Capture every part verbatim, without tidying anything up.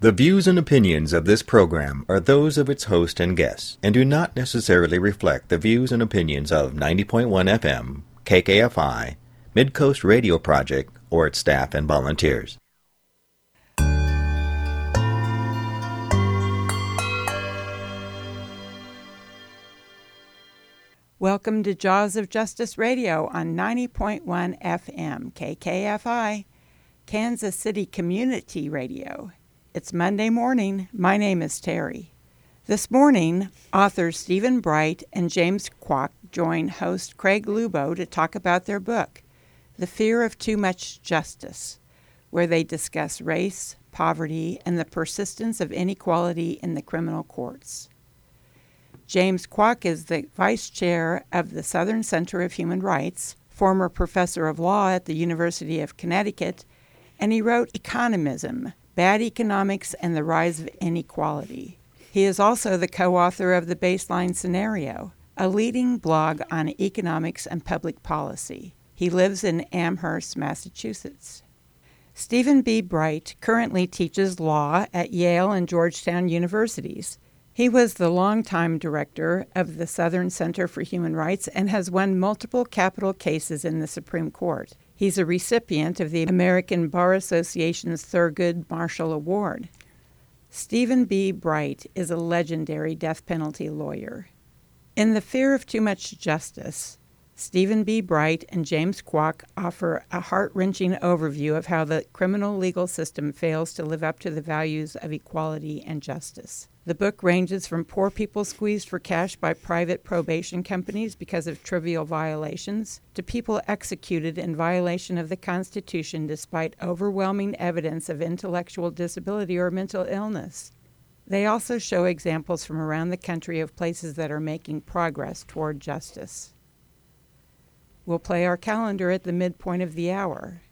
The views and opinions of this program are those of its host and guests, and do not necessarily reflect the views and opinions of ninety point one F M, K K F I, Midcoast Radio Project, or its staff and volunteers. Welcome to Jaws of Justice Radio on ninety point one F M, K K F I, Kansas City Community Radio. It's Monday morning. My name is Terry. This morning, authors Stephen Bright and James Kwak join host Craig Lubow to talk about their book, The Fear of Too Much Justice, where they discuss race, poverty, and the persistence of inequality in the criminal courts. James Kwak is the vice chair of the Southern Center of Human Rights, former professor of law at the University of Connecticut, and he wrote Economism, Bad Economics and the Rise of Inequality. He is also the co-author of The Baseline Scenario, a leading blog on economics and public policy. He lives in Amherst, Massachusetts. Stephen B. Bright currently teaches law at Yale and Georgetown Universities. He was the longtime director of the Southern Center for Human Rights and has won multiple capital cases in the Supreme Court. He's a recipient of the American Bar Association's Thurgood Marshall Award. Stephen B. Bright is a legendary death penalty lawyer. In The Fear of Too Much Justice, Stephen B. Bright and James Kwak offer a heart-wrenching overview of how the criminal legal system fails to live up to the values of equality and justice. The book ranges from poor people squeezed for cash by private probation companies because of trivial violations, to people executed in violation of the Constitution despite overwhelming evidence of intellectual disability or mental illness. They also show examples from around the country of places that are making progress toward justice. We'll play our calendar at the midpoint of the hour.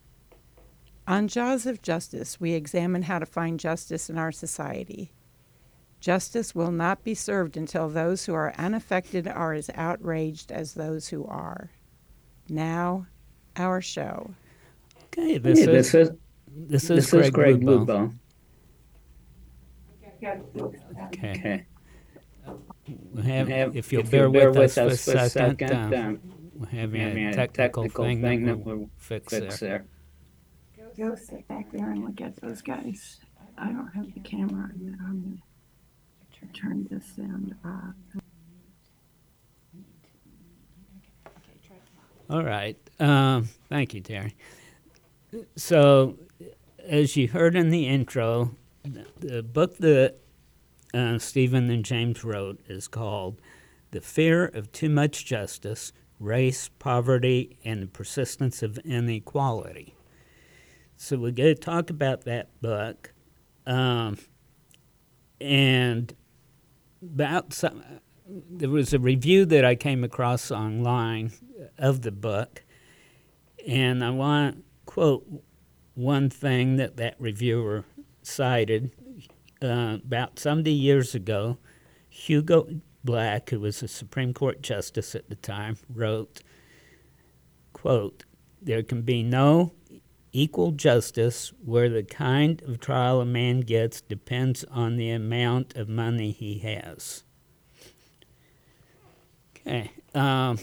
On Jaws of Justice, we examine how to find justice in our society. Justice will not be served until those who are unaffected are as outraged as those who are. Now, our show. Okay, this, hey, is, this is this is this Craig Lubow. Okay. okay. We'll have, have, if you'll if bear, you bear with, with us for a second, second um, We're having I mean, a technical, technical thing, thing that we'll, we'll fix, fix there. there. Go sit back there and look at those guys. I don't have the camera. I'm going to turn this sound off. All right. Um, thank you, Terry. So, as you heard in the intro, the book that uh, Stephen and James wrote is called The Fear of Too Much Justice, Race, Poverty, and the Persistence of Inequality. So we're going to talk about that book. Um, and about some, there was a review that I came across online of the book, and I want to quote one thing that that reviewer cited. Uh, about seventy years ago, Hugo Black, who was a Supreme Court justice at the time, wrote, quote, "There can be no equal justice where the kind of trial a man gets depends on the amount of money he has." Okay. Um,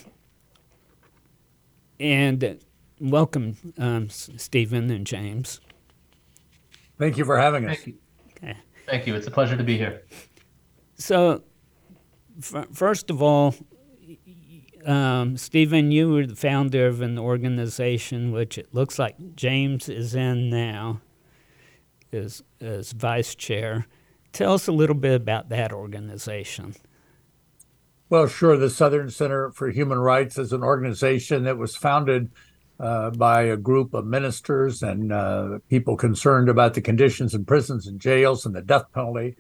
and welcome, um, Stephen and James. Thank you for having us. Thank you. Okay. Thank you. It's a pleasure to be here. So, first of all, um, Stephen, you were the founder of an organization which it looks like James is in now as, as vice chair. Tell us a little bit about that organization. Well, sure. The Southern Center for Human Rights is an organization that was founded uh, by a group of ministers and uh, people concerned about the conditions in prisons and jails and the death penalty.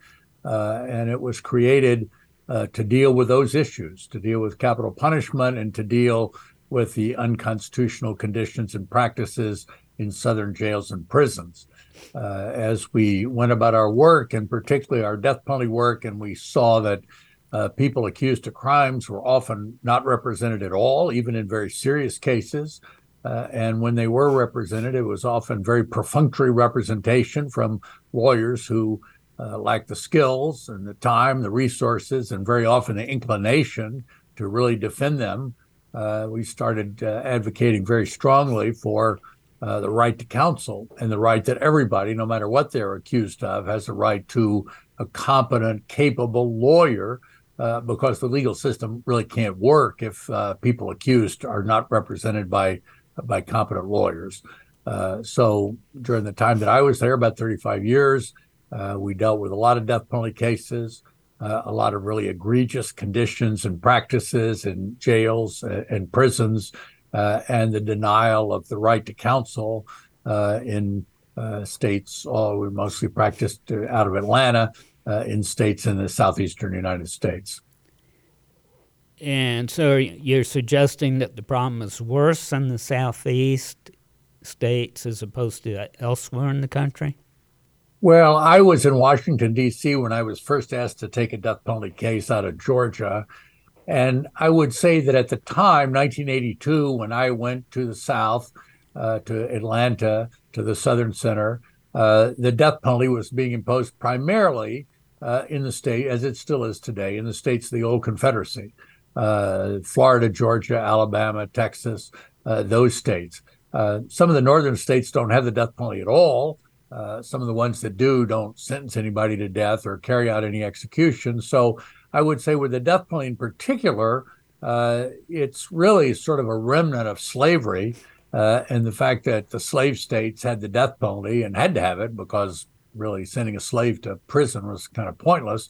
Uh, and it was created Uh, to deal with those issues, to deal with capital punishment and to deal with the unconstitutional conditions and practices in southern jails and prisons. Uh, as we went about our work, and particularly our death penalty work, and we saw that uh, people accused of crimes were often not represented at all, even in very serious cases. Uh, and when they were represented, it was often very perfunctory representation from lawyers who uh, lacked the skills and the time, the resources, and very often the inclination to really defend them. Uh, we started uh, advocating very strongly for uh, the right to counsel and the right that everybody, no matter what they're accused of, has the right to a competent, capable lawyer, uh, because the legal system really can't work if uh, people accused are not represented by by competent lawyers. Uh, so during the time that I was there, about thirty-five years, uh, we dealt with a lot of death penalty cases, uh, a lot of really egregious conditions and practices in jails and, and prisons, uh, and the denial of the right to counsel uh, in uh, states. All we mostly practiced out of Atlanta. Uh, in states in the southeastern United States. And so you're suggesting that the problem is worse in the southeast states as opposed to elsewhere in the country? Well, I was in Washington, D C when I was first asked to take a death penalty case out of Georgia. And I would say that at the time, nineteen eighty-two, when I went to the South, uh, to Atlanta, to the Southern Center, uh, the death penalty was being imposed primarily Uh, in the state, as it still is today, in the states of the old Confederacy, uh, Florida, Georgia, Alabama, Texas, uh, those states. Uh, some of the northern states don't have the death penalty at all. Uh, some of the ones that do don't sentence anybody to death or carry out any execution. So I would say with the death penalty in particular, uh, it's really sort of a remnant of slavery, uh, and the fact that the slave states had the death penalty and had to have it because really sending a slave to prison was kind of pointless,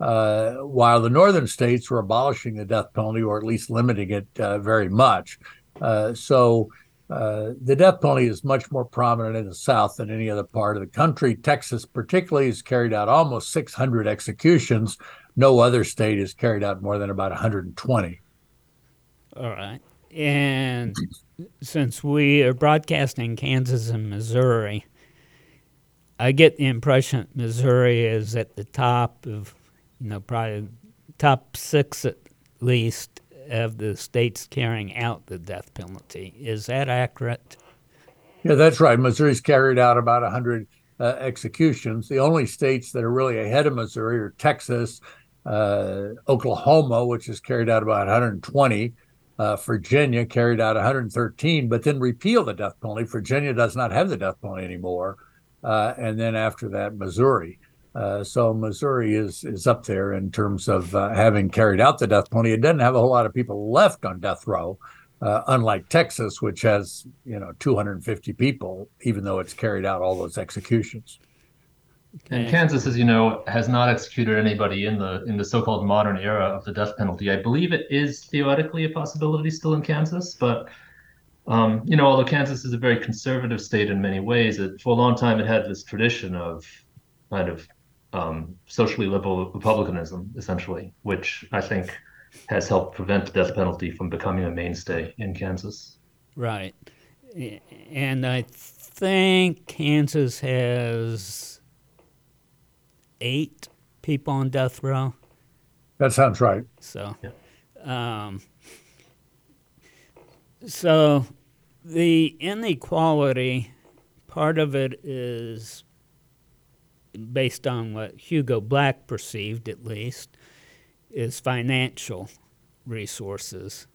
uh, while the northern states were abolishing the death penalty or at least limiting it uh, very much. Uh, so uh, the death penalty is much more prominent in the South than any other part of the country. Texas particularly has carried out almost six hundred executions. No other state has carried out more than about one hundred twenty. All right. And since we are broadcasting Kansas and Missouri, I get the impression Missouri is at the top of, you know, probably top six at least of the states carrying out the death penalty. Is that accurate? Yeah, that's right. Missouri's carried out about one hundred uh, executions. The only states that are really ahead of Missouri are Texas, uh, Oklahoma, which has carried out about one hundred twenty. Uh, Virginia carried out one hundred thirteen, but then repealed the death penalty. Virginia does not have the death penalty anymore. Uh, and then after that, Missouri. Uh, so Missouri is is up there in terms of uh, having carried out the death penalty. It doesn't have a whole lot of people left on death row, uh, unlike Texas, which has, you know, two hundred fifty people, even though it's carried out all those executions. And Kansas, as you know, has not executed anybody in the in the so-called modern era of the death penalty. I believe it is theoretically a possibility still in Kansas, but Um, you know, although Kansas is a very conservative state in many ways, it, for a long time it had this tradition of kind of um, socially liberal republicanism, essentially, which I think has helped prevent the death penalty from becoming a mainstay in Kansas. Right. And I think Kansas has eight people on death row. That sounds right. So, yeah. um, so the inequality, part of it is based on what Hugo Black perceived, at least, is financial resources.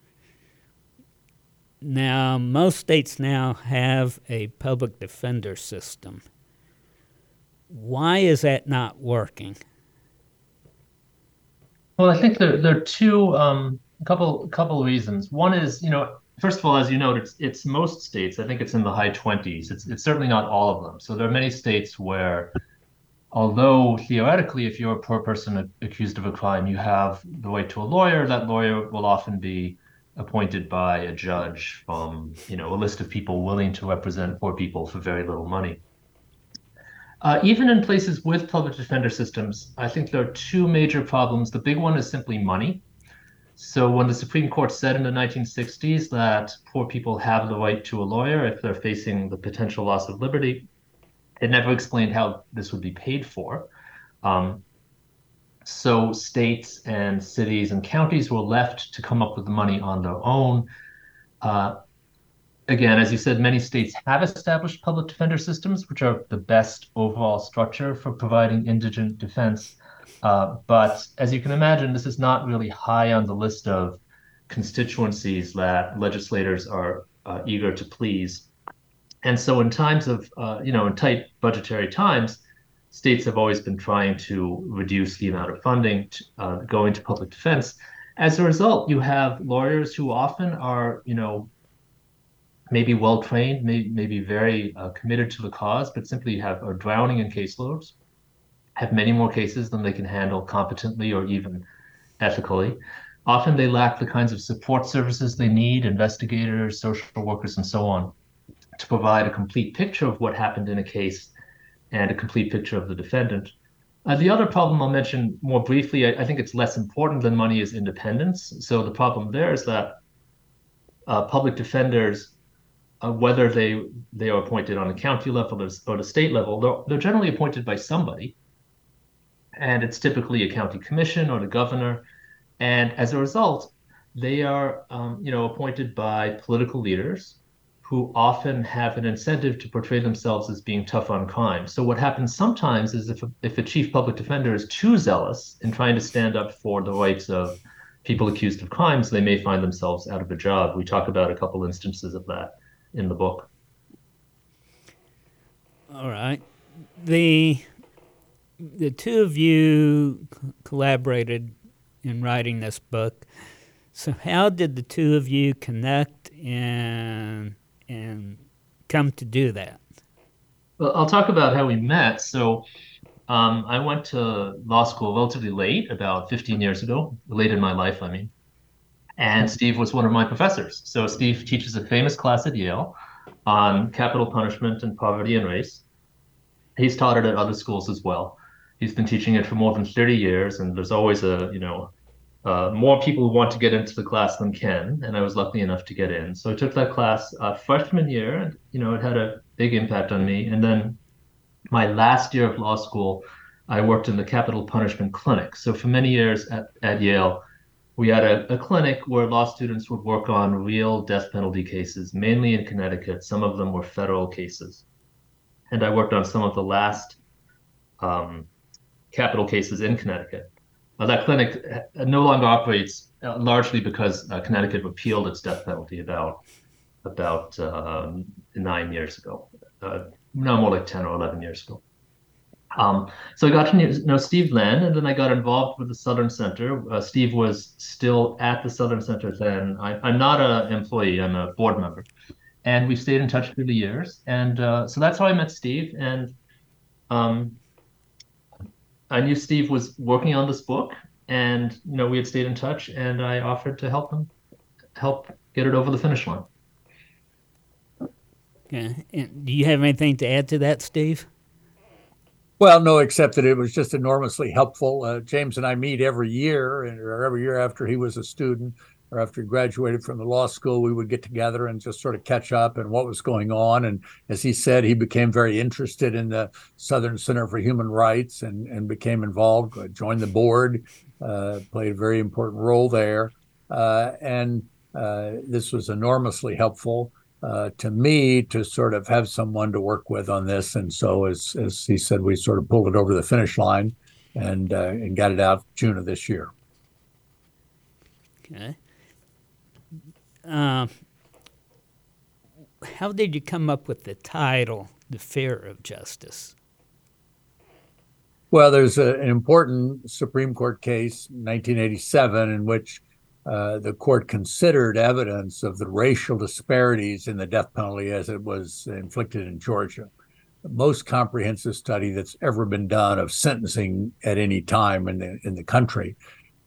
Now, most states now have a public defender system. Why is that not working? Well, I think there, there are two, um, couple, couple reasons. One is, you know, first of all, as you note, it's, it's most states. I think it's in the high twenties. It's, it's certainly not all of them. So there are many states where, although theoretically, if you're a poor person accused of a crime, you have the right to a lawyer. That lawyer will often be appointed by a judge from, you know, a list of people willing to represent poor people for very little money. Uh, even in places with public defender systems, I think there are two major problems. The big one is simply money. So when the Supreme Court said in the nineteen sixties that poor people have the right to a lawyer if they're facing the potential loss of liberty, it never explained how this would be paid for. Um, so states and cities and counties were left to come up with the money on their own. Uh, again, as you said, many states have established public defender systems, which are the best overall structure for providing indigent defense. Uh, but as you can imagine, this is not really high on the list of constituencies that legislators are uh, eager to please. And so in times of, uh, you know, in tight budgetary times, states have always been trying to reduce the amount of funding to, uh, going to public defense. As a result, you have lawyers who often are, you know, maybe well-trained, may, maybe very uh, committed to the cause, but simply have are drowning in caseloads, have many more cases than they can handle competently or even ethically. Often they lack the kinds of support services they need, investigators, social workers, and so on, to provide a complete picture of what happened in a case and a complete picture of the defendant. Uh, the other problem I'll mention more briefly, I, I think it's less important than money, is independence. So the problem there is that uh, public defenders, uh, whether they they are appointed on a county level or, or the state level, they're, they're generally appointed by somebody. And it's typically a county commission or the governor. And as a result, they are um, you know, appointed by political leaders who often have an incentive to portray themselves as being tough on crime. So what happens sometimes is if a, if a chief public defender is too zealous in trying to stand up for the rights of people accused of crimes, they may find themselves out of a job. We talk about a couple instances of that in the book. All right. The the two of you collaborated in writing this book. So how did the two of you connect and and come to do that? Well, I'll talk about how we met. So um, I went to law school relatively late, about fifteen years ago, late in my life, I mean. And Steve was one of my professors. So Steve teaches a famous class at Yale on capital punishment and poverty and race. He's taught it at other schools as well. He's been teaching it for more than thirty years, and there's always a, you know, Uh, more people who want to get into the class than can, and I was lucky enough to get in. So I took that class uh, freshman year, and you know, it had a big impact on me. And then my last year of law school, I worked in the capital punishment clinic. So for many years at, at Yale, we had a, a clinic where law students would work on real death penalty cases, mainly in Connecticut. Some of them were federal cases. And I worked on some of the last um, capital cases in Connecticut. Uh, that clinic no longer operates, uh, largely because uh, Connecticut repealed its death penalty about about uh, nine years ago, uh, no more like ten or eleven years ago. Um, so I got to know Steve Len, and then I got involved with the Southern Center. Uh, Steve was still at the Southern Center then. I, I'm not an employee, I'm a board member. And we stayed in touch through the years. And uh, so that's how I met Steve. And um, I knew Steve was working on this book, and you know, we had stayed in touch, and I offered to help him help get it over the finish line. Okay. And do you have anything to add to that, Steve? Well, no, except that it was just enormously helpful. Uh, James and I meet every year, and or every year after he was a student or after he graduated from the law school, we would get together and just sort of catch up and what was going on. And as he said, he became very interested in the Southern Center for Human Rights and, and became involved, joined the board, uh, played a very important role there. Uh, and uh, this was enormously helpful uh, to me to sort of have someone to work with on this. And so, as, as he said, we sort of pulled it over the finish line and, uh, and got it out June of this year. Okay. Uh, how did you come up with the title, The Fear of Justice? Well, there's a, an important Supreme Court case, nineteen eighty-seven, in which uh, the court considered evidence of the racial disparities in the death penalty as it was inflicted in Georgia. The most comprehensive study that's ever been done of sentencing at any time in the, in the country.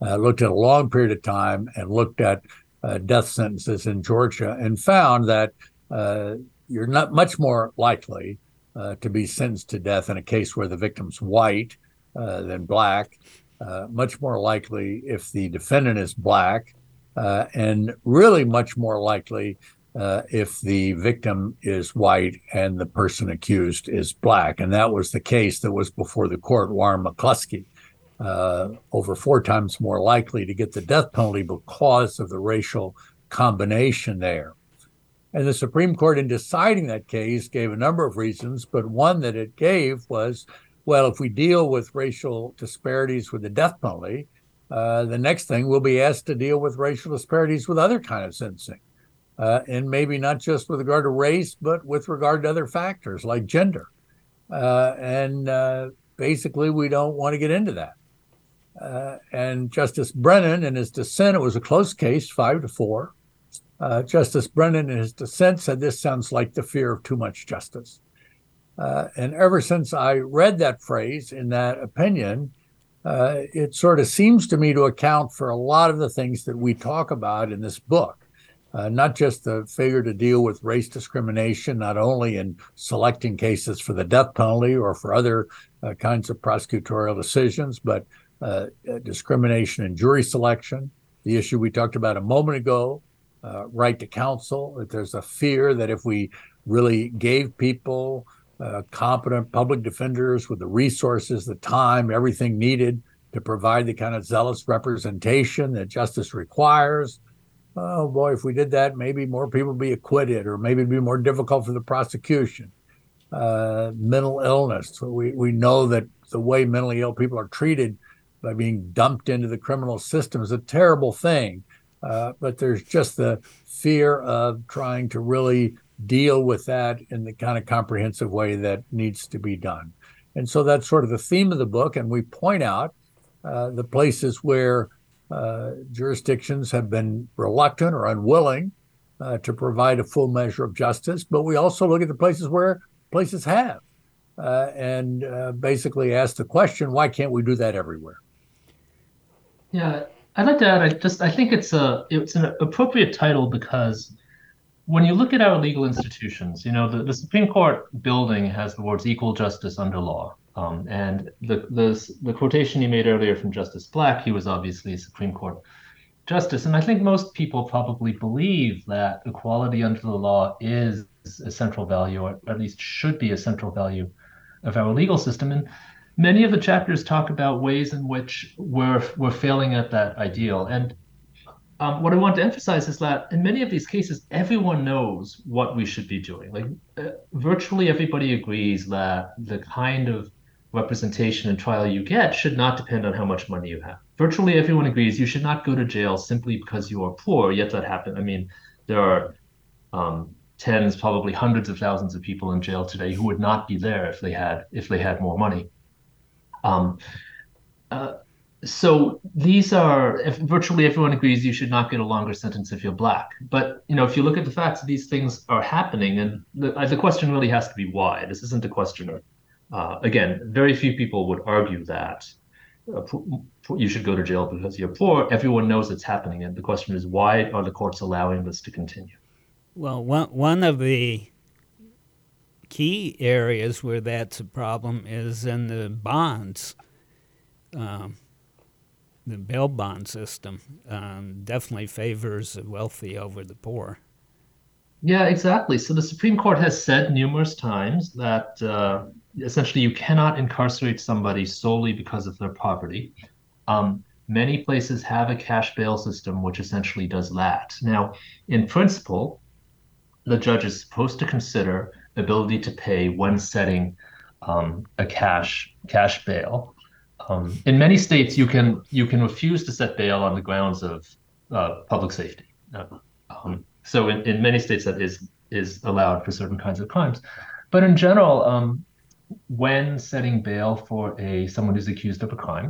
Uh, looked at a long period of time and looked at Uh, death sentences in Georgia and found that uh, you're not much more likely uh, to be sentenced to death in a case where the victim's white uh, than black, uh, much more likely if the defendant is black, uh, and really much more likely uh, if the victim is white and the person accused is black. And that was the case that was before the court, Warren McCluskey. Uh, over four times more likely to get the death penalty because of the racial combination there. And the Supreme Court, in deciding that case, gave a number of reasons, but one that it gave was, well, if we deal with racial disparities with the death penalty, uh, the next thing we'll be asked to deal with racial disparities with other kinds of sentencing. Uh, and maybe not just with regard to race, but with regard to other factors like gender. Uh, and uh, basically, we don't want to get into that. Uh, and Justice Brennan, in his dissent, it was a close case, five to four. Uh, Justice Brennan, in his dissent, said this sounds like the fear of too much justice. Uh, and ever since I read that phrase in that opinion, uh, it sort of seems to me to account for a lot of the things that we talk about in this book. Uh, not just the failure to deal with race discrimination, not only in selecting cases for the death penalty or for other uh, kinds of prosecutorial decisions, but uh, discrimination in jury selection, the issue we talked about a moment ago, uh, right to counsel, that there's a fear that if we really gave people uh, competent public defenders with the resources, the time, everything needed to provide the kind of zealous representation that justice requires, oh boy, if we did that, maybe more people would be acquitted, or maybe it'd be more difficult for the prosecution. Uh, mental illness. So we, we know that the way mentally ill people are treated by being dumped into the criminal system is a terrible thing. Uh, but there's just the fear of trying to really deal with that in the kind of comprehensive way that needs to be done. And so that's sort of the theme of the book. And we point out uh, the places where Uh, jurisdictions have been reluctant or unwilling uh, to provide a full measure of justice, but we also look at the places where places have uh, and uh, basically ask the question, why can't we do that everywhere? Yeah, I'd like to add, I just I think it's a it's an appropriate title, because when you look at our legal institutions, you know, the, the Supreme Court building has the words equal justice under law. Um, and the, the the quotation you made earlier from Justice Black, he was obviously a Supreme Court justice. And I think most people probably believe that equality under the law is a central value, or at least should be a central value of our legal system. And many of the chapters talk about ways in which we're, we're failing at that ideal. And um, what I want to emphasize is that in many of these cases, everyone knows what we should be doing. Like uh, virtually everybody agrees that the kind of representation and trial you get should not depend on how much money you have. Virtually everyone agrees you should not go to jail simply because you are poor, yet that happened. I mean, there are um, tens, probably hundreds of thousands of people in jail today who would not be there if they had if they had more money. Um, uh, so these are, if virtually everyone agrees you should not get a longer sentence if you're Black. But, you know, if you look at the facts, these things are happening, and the, the question really has to be why. This isn't a question of Uh, again, very few people would argue that uh, you should go to jail because you're poor. Everyone knows it's happening. And the question is, why are the courts allowing this to continue? Well, one, one of the key areas where that's a problem is in the bonds, um, the bail bond system um, definitely favors the wealthy over the poor. Yeah, exactly. So the Supreme Court has said numerous times that uh, essentially you cannot incarcerate somebody solely because of their poverty. Um, many places have a cash bail system which essentially does that. Now, in principle, the judge is supposed to consider ability to pay when setting um, a cash cash bail. Um, in many states, you can you can refuse to set bail on the grounds of uh, public safety. Uh, um, so in, in many states, that is is allowed for certain kinds of crimes. But in general, um, when setting bail for a someone who's accused of a crime,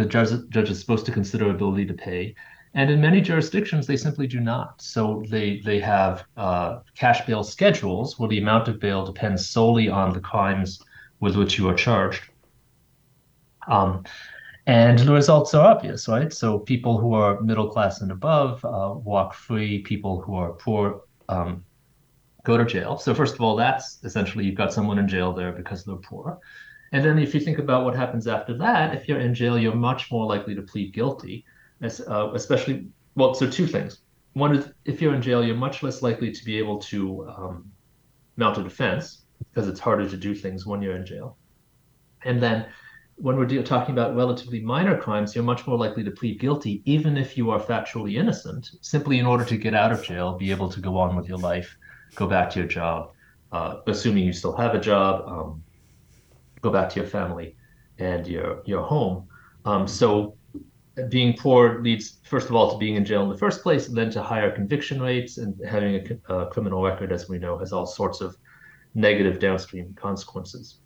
the judge, judge is supposed to consider ability to pay, and in many jurisdictions they simply do not. So they they have uh, cash bail schedules where the amount of bail depends solely on the crimes with which you are charged. Um, and the results are obvious, right? So people who are middle class and above uh, walk free. People who are poor Um, go to jail. So first of all, that's essentially you've got someone in jail there because they're poor. And then if you think about what happens after that, if you're in jail, you're much more likely to plead guilty, as, uh, especially, well, so two things. One is if you're in jail, you're much less likely to be able to um, mount a defense because it's harder to do things when you're in jail. And then when we're talking about relatively minor crimes, you're much more likely to plead guilty, even if you are factually innocent, simply in order to get out of jail, be able to go on with your life, go back to your job, uh, assuming you still have a job, um, go back to your family and your your home. Um, so being poor leads, first of all, to being in jail in the first place, and then to higher conviction rates, and having a, a criminal record, as we know, has all sorts of negative downstream consequences.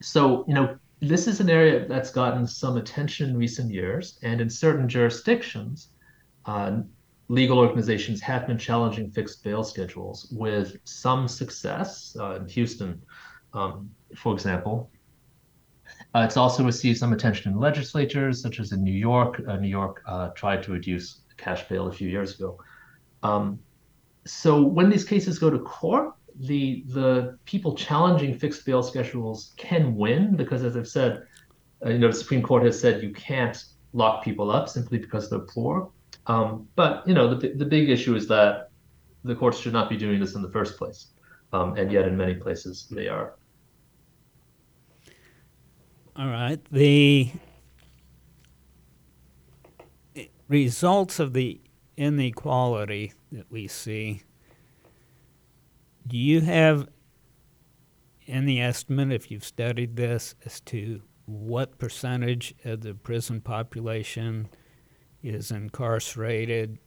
So, you know, this is an area that's gotten some attention in recent years, and in certain jurisdictions, uh, legal organizations have been challenging fixed bail schedules with some success. Uh, in Houston, um, for example, uh, it's also received some attention in legislatures, such as in New York. Uh, New York uh, tried to reduce cash bail a few years ago. Um, so when these cases go to court, The the people challenging fixed bail schedules can win because, as I've said, uh, you know, the Supreme Court has said you can't lock people up simply because they're poor. Um, but you know, the the big issue is that the courts should not be doing this in the first place, um, and yet in many places they are. All right. The results of the inequality that we see. Do you have any estimate, if you've studied this, as to what percentage of the prison population is incarcerated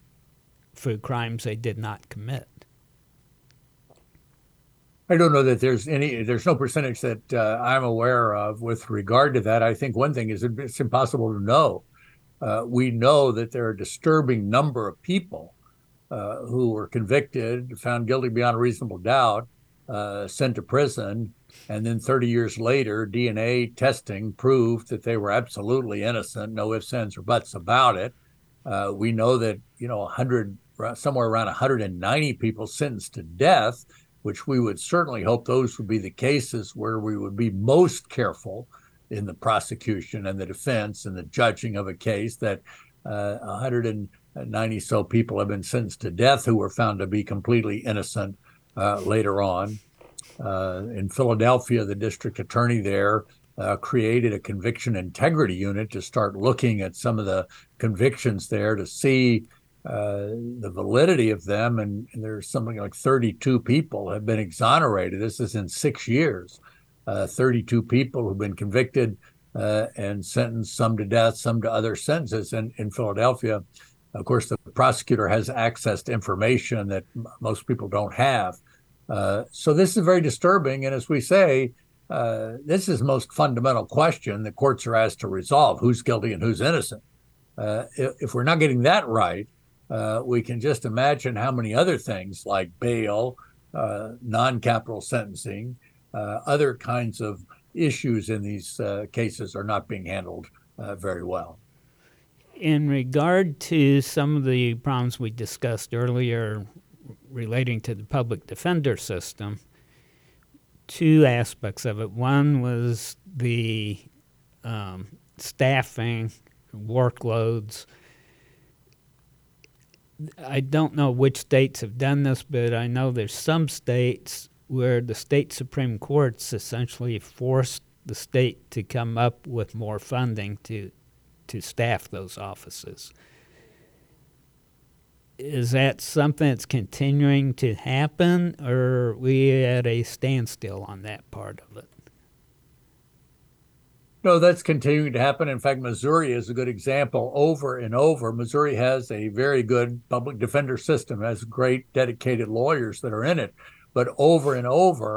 for crimes they did not commit? I don't know that there's any, there's no percentage that uh, I'm aware of with regard to that. I think one thing is it's impossible to know. Uh, we know that there are a disturbing number of people Uh, who were convicted, found guilty beyond a reasonable doubt, uh, sent to prison, and then thirty years later, D N A testing proved that they were absolutely innocent, no ifs, ands, or buts about it. Uh, we know that, you know, one hundred, somewhere around one hundred ninety people sentenced to death, which we would certainly hope those would be the cases where we would be most careful in the prosecution and the defense and the judging of a case, that uh, one hundred ninety so people have been sentenced to death who were found to be completely innocent uh, later on. Uh, in Philadelphia, the district attorney there uh, created a conviction integrity unit to start looking at some of the convictions there to see uh, the validity of them. And, and there's something like thirty-two people have been exonerated. This is in six years. Uh, thirty-two people who've been convicted uh, and sentenced, some to death, some to other sentences in, in Philadelphia. Of course, the prosecutor has access to information that m- most people don't have. Uh, so this is very disturbing. And as we say, uh, this is the most fundamental question the courts are asked to resolve, who's guilty and who's innocent. Uh, if, if we're not getting that right, uh, we can just imagine how many other things like bail, uh, non-capital sentencing, uh, other kinds of issues in these uh, cases are not being handled uh, very well. In regard to some of the problems we discussed earlier relating to the public defender system, two aspects of it. One was the um, staffing, workloads. I don't know which states have done this, but I know there's some states where the state Supreme Court's essentially forced the state to come up with more funding to to staff those offices. Is that something that's continuing to happen, or are we at a standstill on that part of it? No, that's continuing to happen. In fact, Missouri is a good example over and over. Missouri has a very good public defender system, has great dedicated lawyers that are in it. But over and over,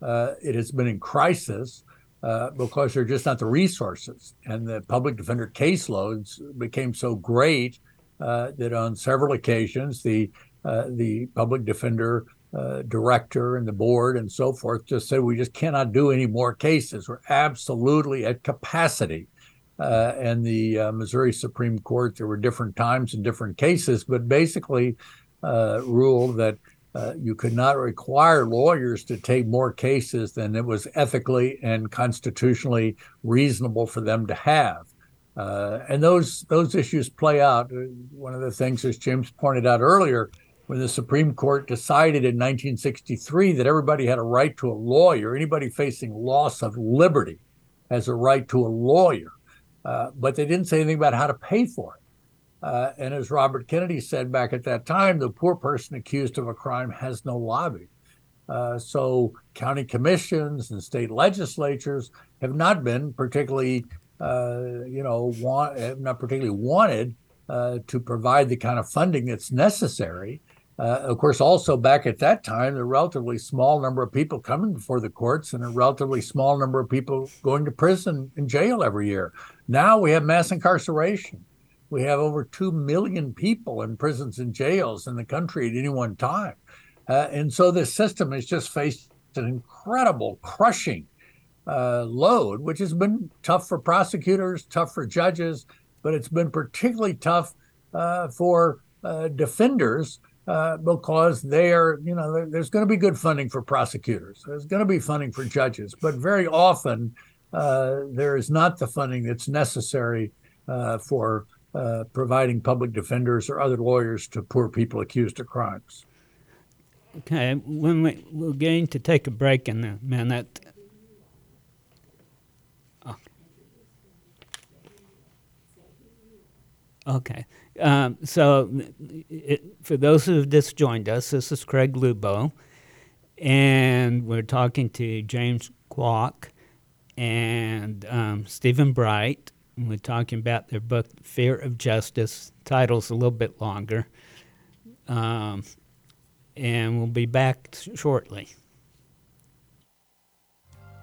uh, it has been in crisis. Uh, because they're just not the resources. And the public defender caseloads became so great uh, that on several occasions, the uh, the public defender uh, director and the board and so forth just said, we just cannot do any more cases. We're absolutely at capacity. Uh, and the uh, Missouri Supreme Court, there were different times and different cases, but basically uh, ruled that Uh, you could not require lawyers to take more cases than it was ethically and constitutionally reasonable for them to have. Uh, and those those issues play out. One of the things, as James pointed out earlier, when the Supreme Court decided in nineteen sixty-three that everybody had a right to a lawyer, anybody facing loss of liberty has a right to a lawyer, uh, but they didn't say anything about how to pay for it. Uh, and as Robert Kennedy said back at that time, the poor person accused of a crime has no lobby. Uh, so county commissions and state legislatures have not been particularly, uh, you know, want, have not particularly wanted uh, to provide the kind of funding that's necessary. Uh, of course, also back at that time, the relatively small number of people coming before the courts and a relatively small number of people going to prison and jail every year. Now we have mass incarceration. We have over two million people in prisons and jails in the country at any one time. Uh, and so this system has just faced an incredible crushing uh, load, which has been tough for prosecutors, tough for judges, but it's been particularly tough uh, for uh, defenders uh, because they are, you know, there's going to be good funding for prosecutors. There's going to be funding for judges, but very often uh, there is not the funding that's necessary uh, for Uh, providing public defenders or other lawyers to poor people accused of crimes. Okay, when we, we're going to take a break in a minute. Oh. Okay, um, so it, for those who have just joined us, this is Craig Lubow, and we're talking to James Kwak and um, Stephen Bright. We're talking about their book, Fear of Justice. Title's a little bit longer. Um, and we'll be back t- shortly.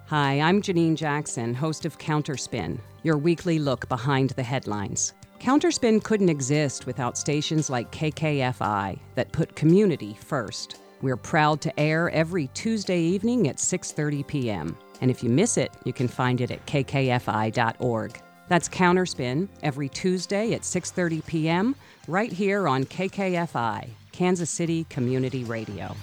Hi, I'm Janine Jackson, host of Counterspin, your weekly look behind the headlines. Counterspin couldn't exist without stations like K K F I that put community first. We're proud to air every Tuesday evening at six thirty p.m. And if you miss it, you can find it at k k f i dot org. That's Counterspin every Tuesday at six thirty p.m. right here on K K F I, Kansas City Community Radio.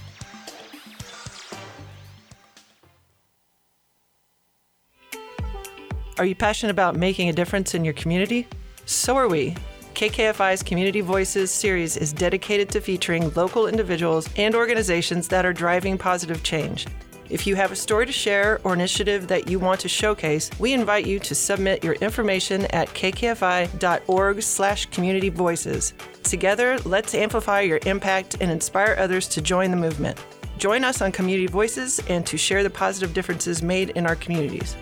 Are you passionate about making a difference in your community? So are we. K K F I's Community Voices series is dedicated to featuring local individuals and organizations that are driving positive change. If you have a story to share or initiative that you want to showcase, we invite you to submit your information at k k f i dot org slash community voices. Together, let's amplify your impact and inspire others to join the movement. Join us on Community Voices and to share the positive differences made in our communities.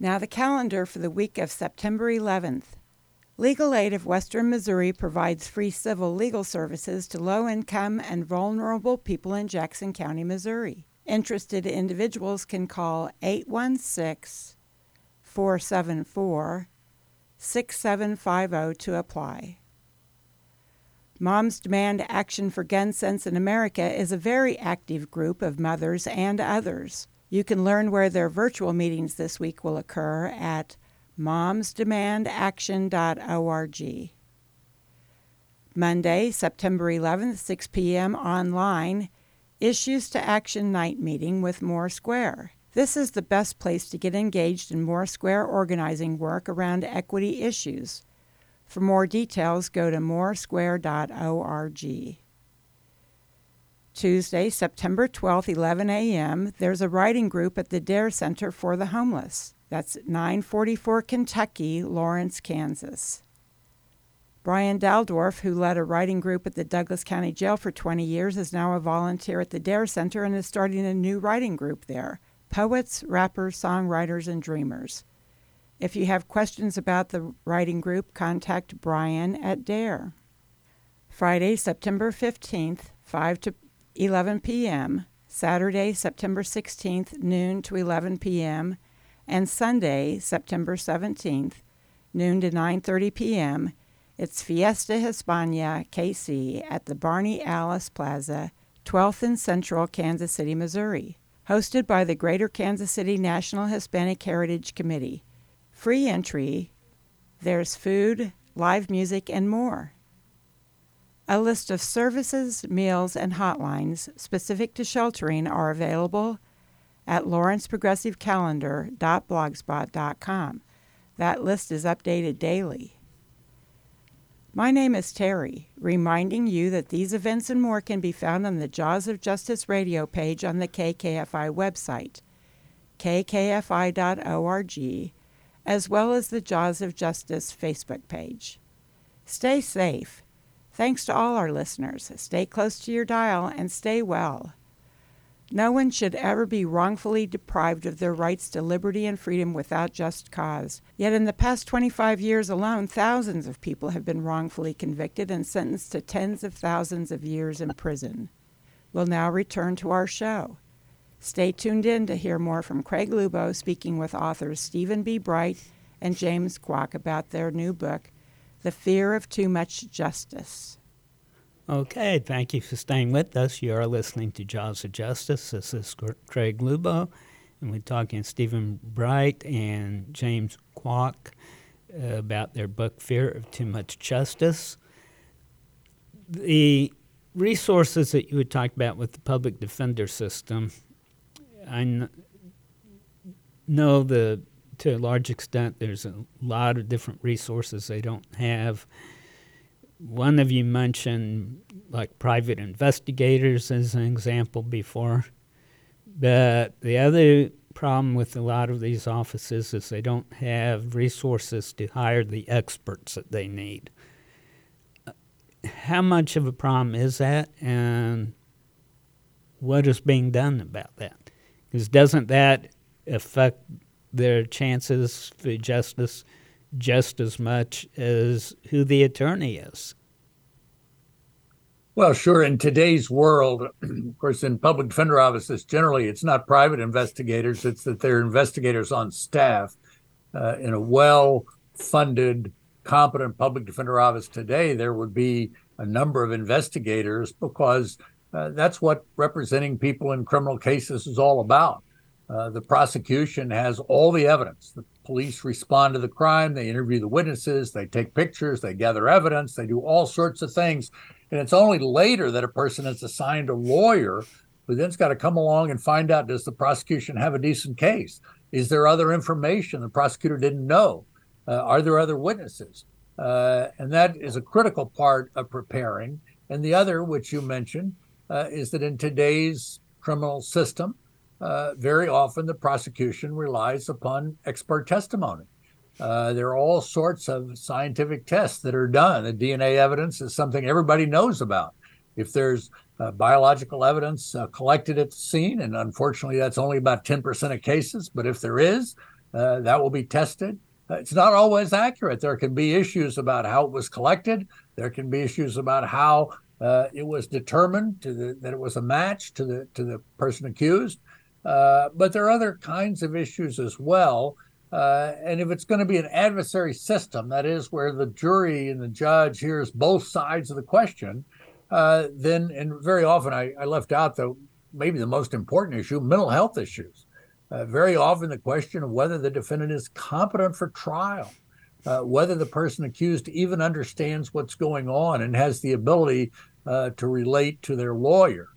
Now the calendar for the week of September eleventh. Legal Aid of Western Missouri provides free civil legal services to low-income and vulnerable people in Jackson County, Missouri. Interested individuals can call eight one six, four seven four, six seven five zero to apply. Moms Demand Action for Gun Sense in America is a very active group of mothers and others. You can learn where their virtual meetings this week will occur at moms demand action dot org. Monday, September eleventh, six p.m. online, Issues to Action Night meeting with Moore Square. This is the best place to get engaged in Moore Square organizing work around equity issues. For more details, go to moore square dot org. Tuesday, September twelfth, eleven a.m., there's a writing group at the D A R E Center for the Homeless. That's at nine forty-four Kentucky, Lawrence, Kansas. Brian Daldorf, who led a writing group at the Douglas County Jail for twenty years, is now a volunteer at the D A R E Center and is starting a new writing group there, Poets, Rappers, Songwriters, and Dreamers. If you have questions about the writing group, contact Brian at D A R E. Friday, September fifteenth, five to eleven p.m., Saturday, September sixteenth, noon to eleven p.m., and Sunday, September seventeenth, noon to nine thirty p.m., it's Fiesta Hispana K C at the Barney Alice Plaza, twelfth in Central Kansas City, Missouri, hosted by the Greater Kansas City National Hispanic Heritage Committee. Free entry, there's food, live music, and more. A list of services, meals, and hotlines specific to sheltering are available at lawrence progressive calendar dot blogspot dot com. That list is updated daily. My name is Terry, reminding you that these events and more can be found on the Jaws of Justice radio page on the K K F I website, k k f i dot org, as well as the Jaws of Justice Facebook page. Stay safe. Thanks to all our listeners. Stay close to your dial and stay well. No one should ever be wrongfully deprived of their rights to liberty and freedom without just cause. Yet in the past twenty-five years alone, thousands of people have been wrongfully convicted and sentenced to tens of thousands of years in prison. We'll now return to our show. Stay tuned in to hear more from Craig Lubow speaking with authors Stephen B. Bright and James Kwak about their new book, The Fear of Too Much Justice. Okay, thank you for staying with us. You are listening to Jaws of Justice. This is Craig Lubow, and we're talking to Stephen Bright and James Kwak about their book, Fear of Too Much Justice. The resources that you would talk about with the public defender system, I know the to a large extent there's a lot of different resources they don't have. One of you mentioned, like, private investigators as an example before. But the other problem with a lot of these offices is they don't have resources to hire the experts that they need. How much of a problem is that, and what is being done about that? Because doesn't that affect their chances for justice just as much as who the attorney is? Well, sure. In today's world, of course, in public defender offices, generally, it's not private investigators. It's that they're investigators on staff. Uh, in a well-funded, competent public defender office today, there would be a number of investigators because uh, that's what representing people in criminal cases is all about. Uh, the prosecution has all the evidence. The police respond to the crime. They interview the witnesses. They take pictures. They gather evidence. They do all sorts of things. And it's only later that a person is assigned a lawyer who then's got to come along and find out, does the prosecution have a decent case? Is there other information the prosecutor didn't know? Uh, are there other witnesses? Uh, and that is a critical part of preparing. And the other, which you mentioned, uh, is that in today's criminal system, Uh, very often the prosecution relies upon expert testimony. Uh, there are all sorts of scientific tests that are done. The D N A evidence is something everybody knows about. If there's uh, biological evidence uh, collected at the scene, and unfortunately that's only about ten percent of cases, but if there is, uh, that will be tested. Uh, it's not always accurate. There can be issues about how it was collected. There can be issues about how uh, it was determined to the, that it was a match to the to the person accused. Uh, but there are other kinds of issues as well. Uh, and if it's going to be an adversary system, that is where the jury and the judge hears both sides of the question, uh, then, and very often I, I left out the maybe the most important issue, mental health issues. Uh, very often the question of whether the defendant is competent for trial, uh, whether the person accused even understands what's going on and has the ability uh, to relate to their lawyer.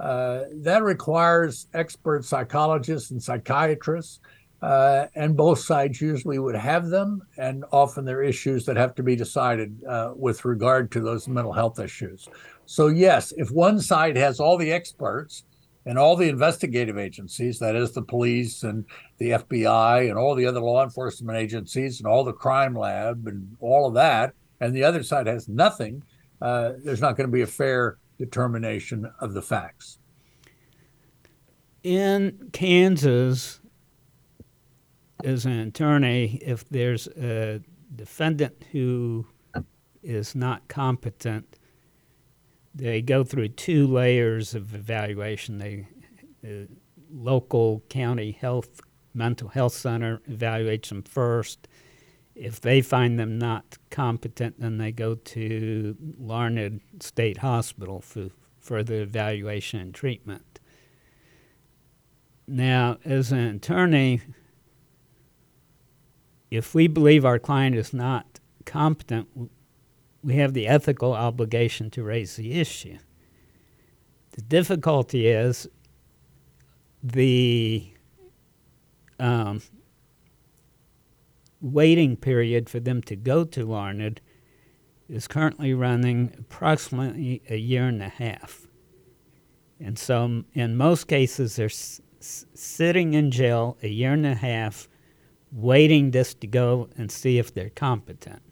Uh, that requires expert psychologists and psychiatrists, uh, and both sides usually would have them, and often there are issues that have to be decided uh, with regard to those mental health issues. So yes, if one side has all the experts and all the investigative agencies, that is the police and the F B I and all the other law enforcement agencies and all the crime lab and all of that, and the other side has nothing, uh, there's not going to be a fair determination of the facts. In Kansas, as an attorney, if there's a defendant who is not competent, they go through two layers of evaluation. They, the local county health mental health center evaluates them first. If they find them not competent, then they go to Larned State Hospital for further evaluation and treatment. Now, as an attorney, if we believe our client is not competent, we have the ethical obligation to raise the issue. The difficulty is the um, waiting period for them to go to Larned is currently running approximately a year and a half. And so in most cases, they're s- sitting in jail a year and a half, waiting just to go and see if they're competent.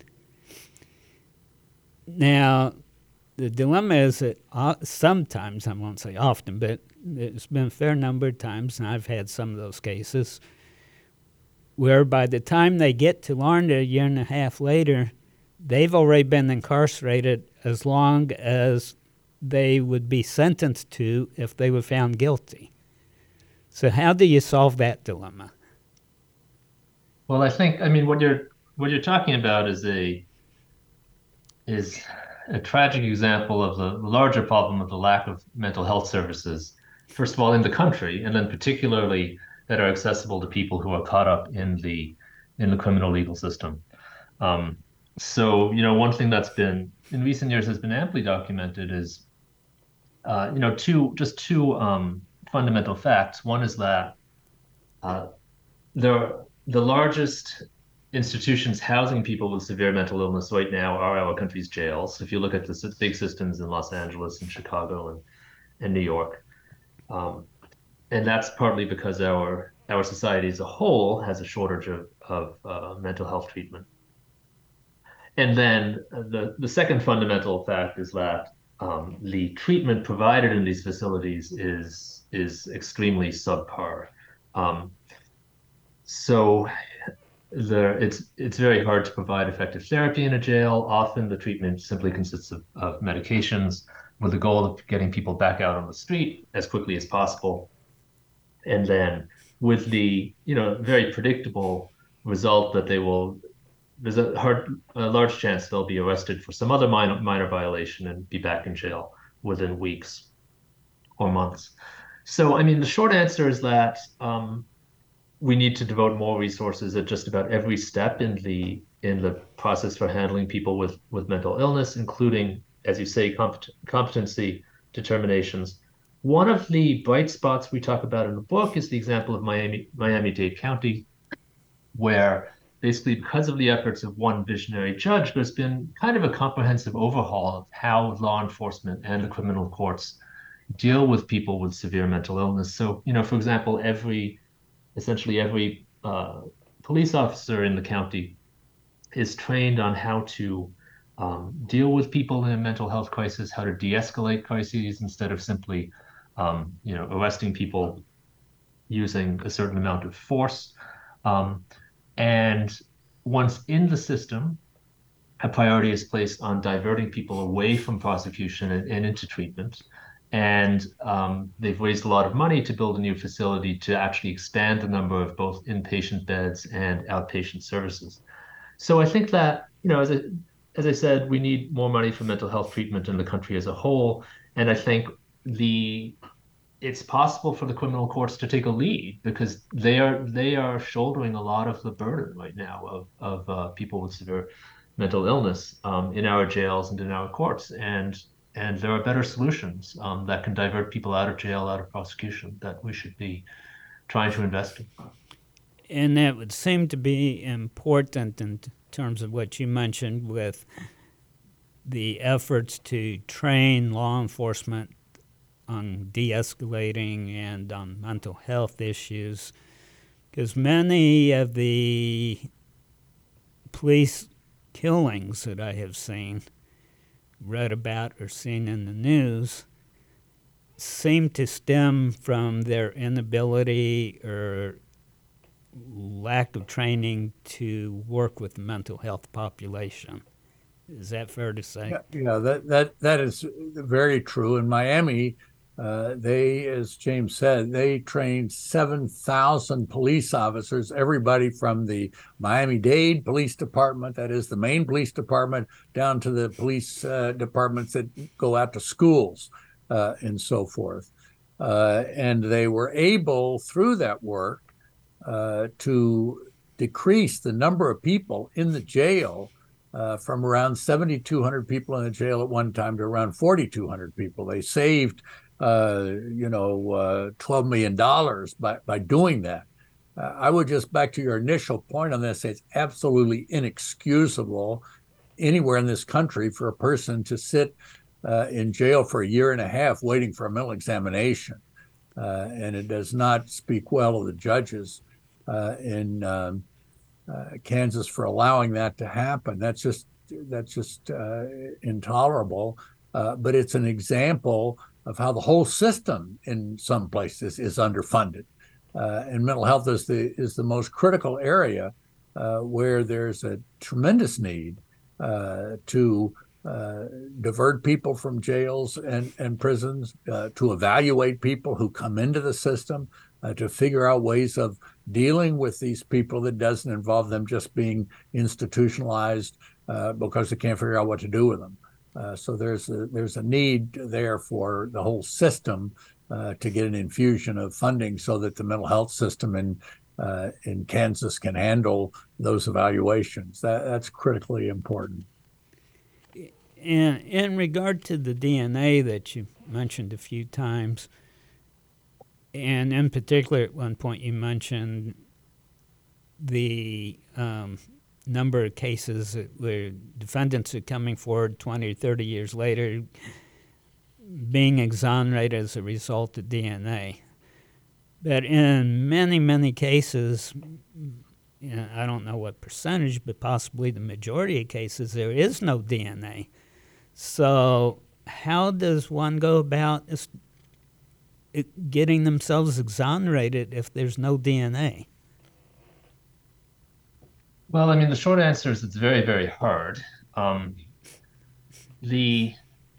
Now, the dilemma is that sometimes, I won't say often, but it's been a fair number of times, and I've had some of those cases, where by the time they get to Larned a year and a half later, they've already been incarcerated as long as they would be sentenced to if they were found guilty. So how do you solve that dilemma? Well, I think, I mean, what you're what you're talking about is a is a tragic example of the larger problem of the lack of mental health services, first of all, in the country, and then particularly that are accessible to people who are caught up in the in the criminal legal system. Um, so, you know, one thing that's been in recent years has been amply documented is, uh, you know, two just two um, fundamental facts. One is that uh, there are the largest institutions housing people with severe mental illness right now are our country's jails. If you look at the big systems in Los Angeles and Chicago and, and New York, um, and that's partly because our our society as a whole has a shortage of, of uh, mental health treatment. And then the, the second fundamental fact is that um, the treatment provided in these facilities is is extremely subpar. Um, So there, it's it's very hard to provide effective therapy in a jail. Often the treatment simply consists of, of medications with the goal of getting people back out on the street as quickly as possible. And then with the, you know, very predictable result that they will, there's a, hard, a large chance they'll be arrested for some other minor, minor violation and be back in jail within weeks or months. So, I mean, the short answer is that, um, we need to devote more resources at just about every step in the in the process for handling people with, with mental illness, including, as you say, compet- competency determinations. One of the bright spots we talk about in the book is the example of Miami, Miami-Dade County, where basically because of the efforts of one visionary judge, there's been kind of a comprehensive overhaul of how law enforcement and the criminal courts deal with people with severe mental illness. So, you know, for example, every Essentially, every uh, police officer in the county is trained on how to um, deal with people in a mental health crisis, how to de-escalate crises instead of simply, um, you know, arresting people using a certain amount of force. Um, and once in the system, a priority is placed on diverting people away from prosecution and, and into treatment. And um, they've raised a lot of money to build a new facility to actually expand the number of both inpatient beds and outpatient services. So I think that, you know, as I, as I said, we need more money for mental health treatment in the country as a whole. And I think the it's possible for the criminal courts to take a lead because they are they are shouldering a lot of the burden right now of, of uh, people with severe mental illness um, in our jails and in our courts. And And there are better solutions um, that can divert people out of jail, out of prosecution, that we should be trying to invest in. And that would seem to be important in terms of what you mentioned with the efforts to train law enforcement on de-escalating and on mental health issues, because many of the police killings that I have seen, read about or seen in the news seem to stem from their inability or lack of training to work with the mental health population. Is that fair to say? Yeah, you know, that, that, that is very true. In Miami, uh, they, as James said, they trained seven thousand police officers, everybody from the Miami-Dade Police Department, that is the main police department, down to the police uh, departments that go out to schools uh, and so forth. Uh, and they were able, through that work, uh, to decrease the number of people in the jail uh, from around seven thousand two hundred people in the jail at one time to around four thousand two hundred people. They saved Uh, you know, uh, twelve million dollars by, by doing that. Uh, I would just back to your initial point on this. It's absolutely inexcusable. anywhere in this country for a person to sit uh, in jail for a year and a half waiting for a mental examination. Uh, and it does not speak well of the judges uh, in um, uh, Kansas for allowing that to happen. That's just that's just uh, intolerable. Uh, but it's an example of how the whole system in some places is underfunded. Uh, and mental health is the is the most critical area uh, where there's a tremendous need uh, to uh, divert people from jails and, and prisons, uh, to evaluate people who come into the system, uh, to figure out ways of dealing with these people that doesn't involve them just being institutionalized uh, because they can't figure out what to do with them. Uh, so there's a, there's a need there for the whole system Uh, to get an infusion of funding so that the mental health system in uh, in Kansas can handle those evaluations. That, that's critically important. In, in regard to the D N A that you mentioned a few times, and in particular at one point you mentioned the um, number of cases where defendants are coming forward twenty or thirty years later being exonerated as a result of D N A. But in many, many cases, you know, I don't know what percentage, but possibly the majority of cases, there is no D N A. So how does one go about getting themselves exonerated if there's no D N A? Well, I mean, the short answer is it's very, very hard. Um, the...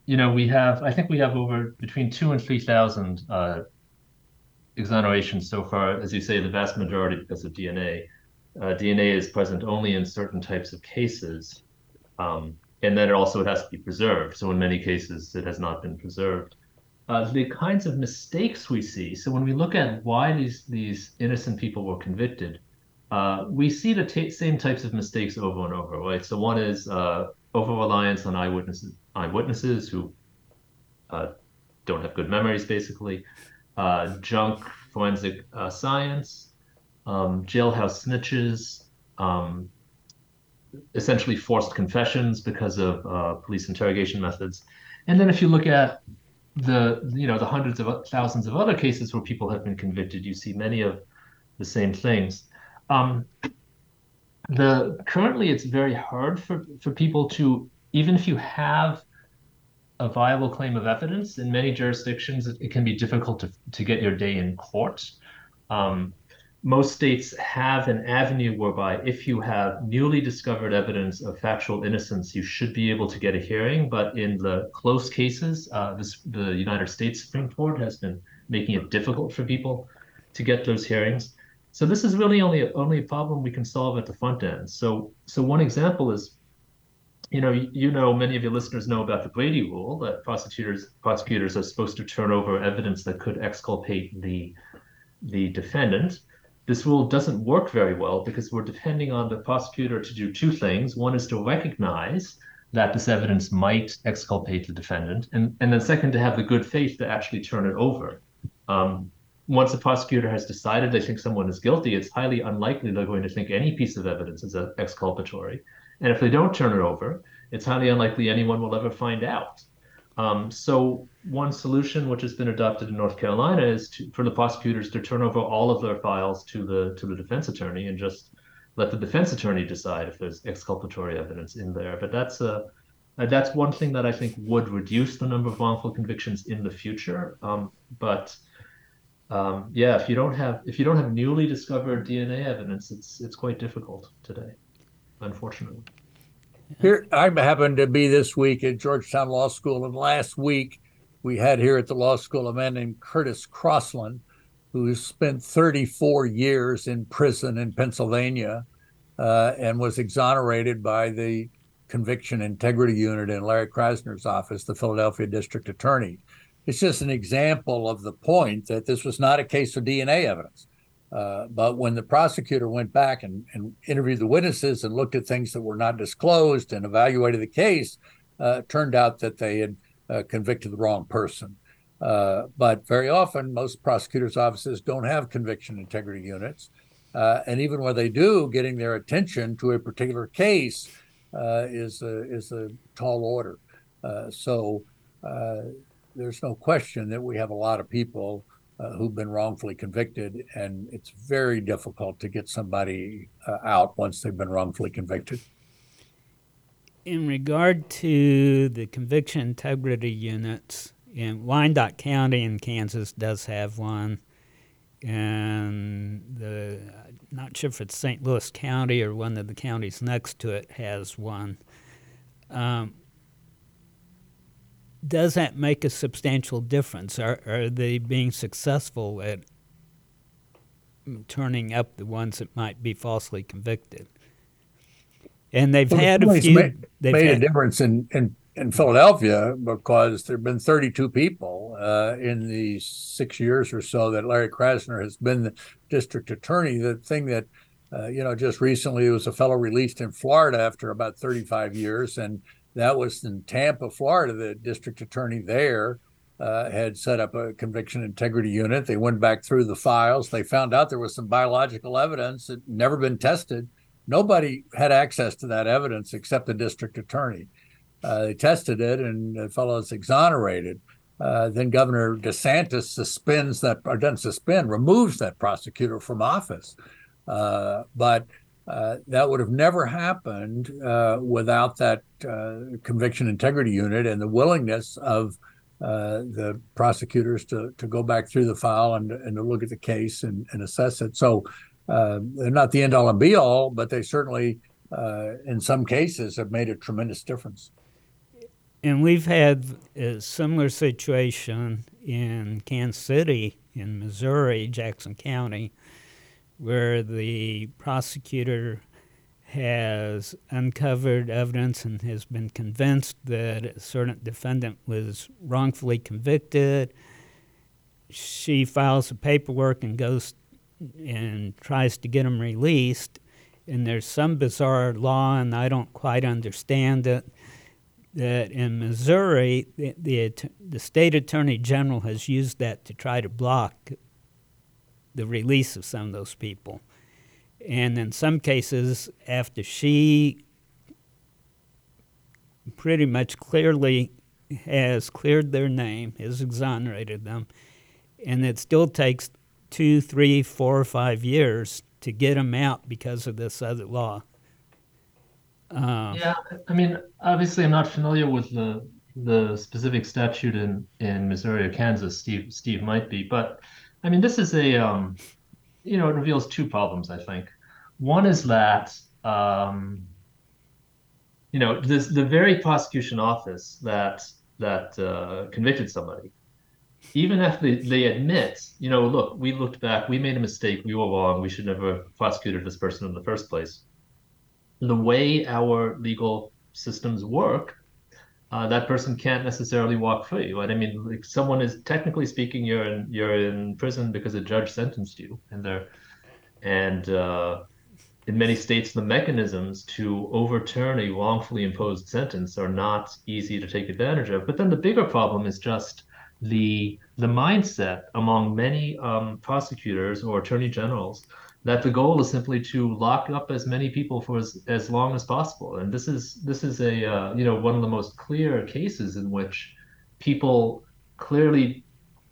You know, we have, I think we have over between two and three thousand uh, exonerations so far. As you say, the vast majority because of D N A. Uh, D N A is present only in certain types of cases. Um, and then it also it has to be preserved. So in many cases, it has not been preserved. Uh, the kinds of mistakes we see. So when we look at why these, these innocent people were convicted, uh, we see the t- same types of mistakes over and over, right? So one is uh, over-reliance on eyewitnesses. eyewitnesses who uh, don't have good memories, basically, uh, junk forensic uh, science, um, jailhouse snitches, um, essentially forced confessions because of uh, police interrogation methods. And then if you look at the, you know, the hundreds of thousands of other cases where people have been convicted, you see many of the same things. Um, the currently, it's very hard for, for people to, even if you have a viable claim of evidence, in many jurisdictions, it, it can be difficult to, to get your day in court. Um, most states have an avenue whereby if you have newly discovered evidence of factual innocence, you should be able to get a hearing. But in the close cases, uh, this, the United States Supreme Court has been making it difficult for people to get those hearings. So this is really only, only a problem we can solve at the front end. So, so one example is, You know, you know, many of your listeners know about the Brady Rule, that prosecutors prosecutors are supposed to turn over evidence that could exculpate the the defendant. This rule doesn't work very well because we're depending on the prosecutor to do two things. One is to recognize that this evidence might exculpate the defendant, and, and then second, to have the good faith to actually turn it over. Um, once the prosecutor has decided they think someone is guilty, it's highly unlikely they're going to think any piece of evidence is exculpatory. And if they don't turn it over, it's highly unlikely anyone will ever find out. Um, so one solution which has been adopted in North Carolina is to, for the prosecutors to turn over all of their files to the to the defense attorney and just let the defense attorney decide if there's exculpatory evidence in there. But that's a, that's one thing that I think would reduce the number of wrongful convictions in the future. Um, but um, yeah, if you don't have if you don't have newly discovered D N A evidence, it's it's quite difficult today. Unfortunately. Here, I happened to be this week at Georgetown Law School, and last week we had here at the law school a man named Curtis Crossland, who spent thirty-four years in prison in Pennsylvania uh, and was exonerated by the Conviction Integrity Unit in Larry Krasner's office, the Philadelphia District Attorney. It's just an example of the point that this was not a case of D N A evidence. Uh, but when the prosecutor went back and, and interviewed the witnesses and looked at things that were not disclosed and evaluated the case, uh, turned out that they had uh, convicted the wrong person. Uh, but very often, most prosecutors' offices don't have conviction integrity units. Uh, and even when they do, getting their attention to a particular case uh, is a, is a tall order. Uh, so uh, there's no question that we have a lot of people uh, who've been wrongfully convicted, and it's very difficult to get somebody uh, out once they've been wrongfully convicted. In regard to the conviction integrity units, in Wyandotte County in Kansas does have one, and the I'm not sure if it's Saint Louis County or one of the counties next to it has one. Um, does that make a substantial difference? Are, are they being successful at turning up the ones that might be falsely convicted? And they've well, had a few. Made, they've made had, a difference in, in, in Philadelphia because there have been thirty-two people uh, in the six years or so that Larry Krasner has been the district attorney. The thing that, uh, you know, just recently there was a fellow released in Florida after about thirty-five years, and that was in Tampa, Florida. The district attorney there uh, had set up a conviction integrity unit. They went back through the files. They found out there was some biological evidence that had never been tested. Nobody had access to that evidence except the district attorney. Uh, they tested it, and the fellow is exonerated. Uh, then Governor DeSantis suspends that, or doesn't suspend, removes that prosecutor from office. Uh, but uh, that would have never happened uh, without that uh, conviction integrity unit and the willingness of uh, the prosecutors to to go back through the file and, and to look at the case and, and assess it. So. Uh, they're not the end-all and be-all, but they certainly, uh, in some cases, have made a tremendous difference. And we've had a similar situation in Kansas City, in Missouri, Jackson County, where the prosecutor has uncovered evidence and has been convinced that a certain defendant was wrongfully convicted. She files the paperwork and goes and tries to get them released, and there's some bizarre law, and I don't quite understand it, that in Missouri, the, the, the state attorney general has used that to try to block the release of some of those people. And in some cases, after she pretty much clearly has cleared their name, has exonerated them, and it still takes two, three, four, or five years to get them out because of this other law. Um, yeah, I mean, obviously I'm not familiar with the the specific statute in, in Missouri or Kansas. Steve Steve might be, but I mean, this is a, um, you know, it reveals two problems, I think. One is that, um, you know, this, the very prosecution office that, that uh, convicted somebody, even if they, they admit, you know, look, we looked back, we made a mistake, we were wrong, we should never have prosecuted this person in the first place. The way our legal systems work, uh, that person can't necessarily walk free, right? I mean, like someone is, technically speaking, you're in you're in prison because a judge sentenced you, and there, and uh, in many states, the mechanisms to overturn a wrongfully imposed sentence are not easy to take advantage of. But then the bigger problem is just the the mindset among many um, prosecutors or attorney generals that the goal is simply to lock up as many people for as, as long as possible. And this is this is a uh, you know one of the most clear cases in which people clearly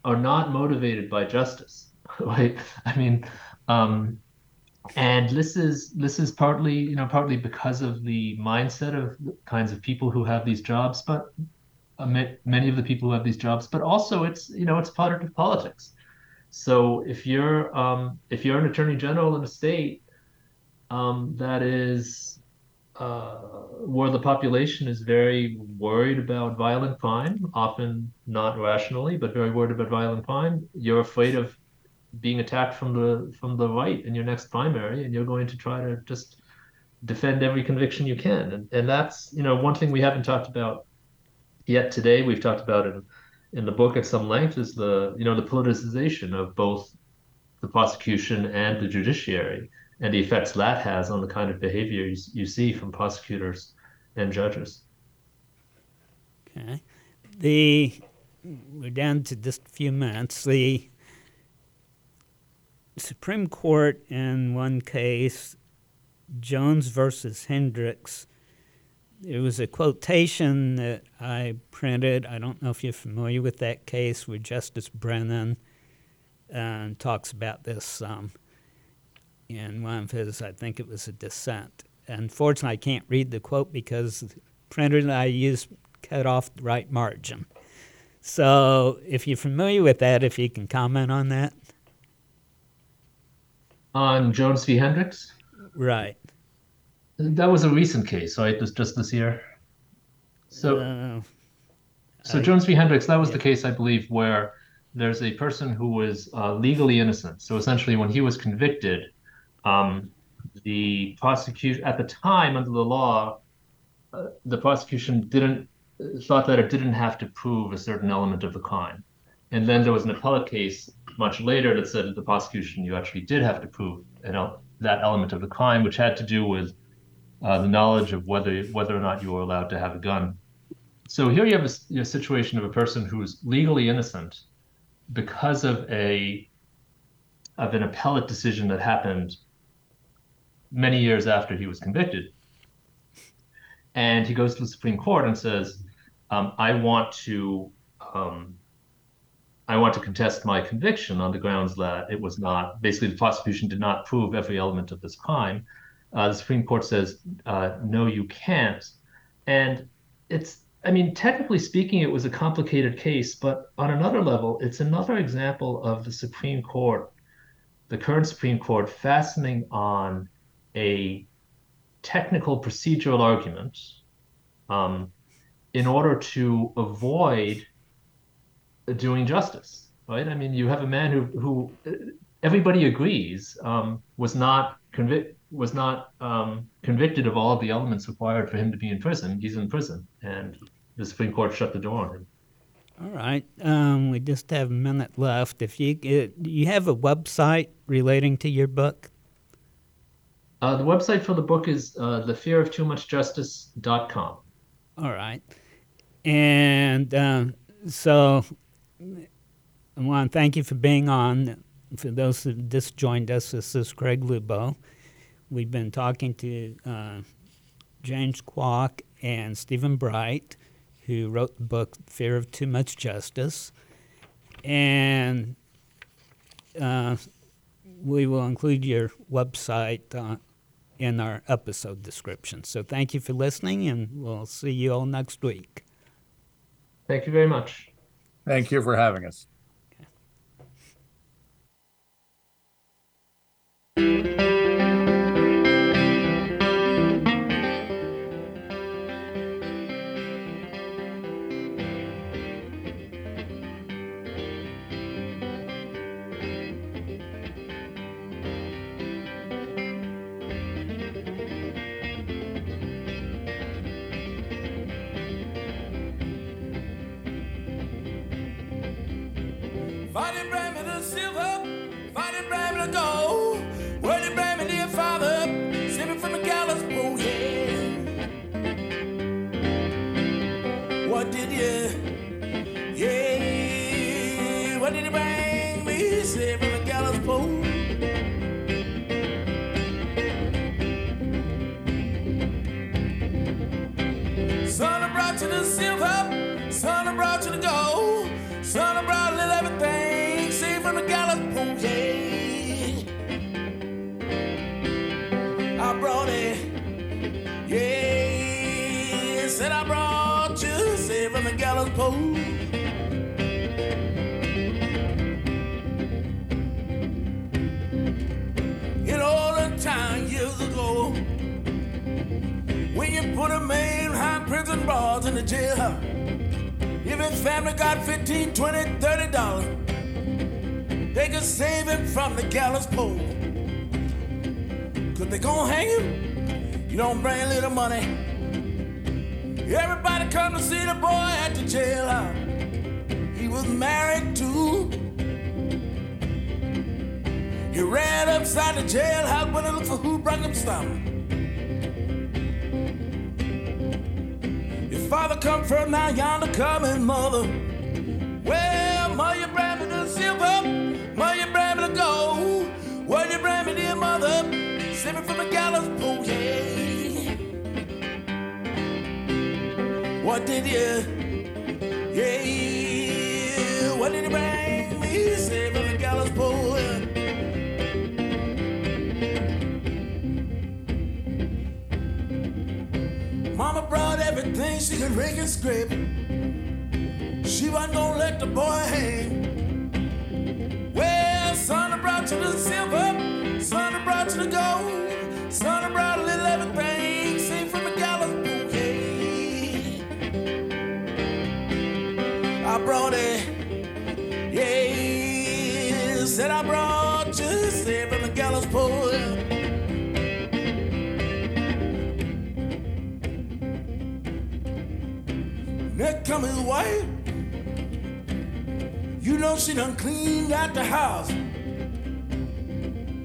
are not motivated by justice, right? I mean, um, and this is this is partly you know partly because of the mindset of the kinds of people who have these jobs, but many of the people who have these jobs, but also it's, you know, it's part of politics. So if you're um, if you're an attorney general in a state um, that is uh, where the population is very worried about violent crime, often not rationally, but very worried about violent crime, you're afraid of being attacked from the from the right in your next primary, and you're going to try to just defend every conviction you can. And and that's, you know, one thing we haven't talked about yet today. We've talked about it in, in the book at some length, is the you know the politicization of both the prosecution and the judiciary, and the effects that has on the kind of behavior you, you see from prosecutors and judges. Okay, the we're down to just a few minutes. The Supreme Court in one case, Jones versus Hendricks, It was a quotation that I printed. I don't know if you're familiar with that case where Justice Brennan uh, talks about this um, in one of his, I think it was a dissent. Unfortunately, I can't read the quote because the printer I used cut off the right margin. So if you're familiar with that, if you can comment on that. On Jones v. Hendricks? Right. That was a recent case, right? It was just this year. So, uh, so I, Jones v. Hendricks, that was yeah. the case, I believe, where there's a person who was uh, legally innocent. So essentially, when he was convicted, um, the prosecution at the time under the law, uh, the prosecution didn't thought that it didn't have to prove a certain element of the crime. And then there was an appellate case much later that said that the prosecution, you actually did have to prove an el- that element of the crime, which had to do with Uh, the knowledge of whether whether or not you were allowed to have a gun. So here you have a, a situation of a person who's legally innocent because of a of an appellate decision that happened many years after he was convicted. And he goes to the Supreme Court and says, um, I want to um, I want to contest my conviction on the grounds that it was not, basically the prosecution did not prove every element of this crime. Uh, the Supreme Court says, uh, no, you can't. And it's, I mean, technically speaking, it was a complicated case, but on another level, it's another example of the Supreme Court, the current Supreme Court, fastening on a technical procedural argument um, in order to avoid doing justice, right? I mean, you have a man who, who everybody agrees um, was not convicted. was not um, convicted of all of the elements required for him to be in prison. He's in prison, and the Supreme Court shut the door on him. All right. Um, we just have a minute left. If you get, do you have a website relating to your book? Uh, the website for the book is uh, the fear of too much justice dot com. All right. And uh, so I want to thank you for being on. For those who just joined us, this is Craig Lubow. We've been talking to uh, James Kwak and Stephen Bright, who wrote the book Fear of Too Much Justice. And uh, we will include your website uh, in our episode description. So thank you for listening, and we'll see you all next week. Thank you very much. Thank you for having us. Okay. what did you, yeah, yeah, what did you bring me, say, from the gallows pole, yeah. Mama brought everything she could rake and scrape. She wasn't gonna let the boy hang. Well, son, I brought you the silver. Son, I brought you the gold. Son, I brought a little everything. Save from a gallows bouquet. I brought it. Yeah, said I brought you. Save from a gallows pole. Next come his wife. You know she done cleaned out the house.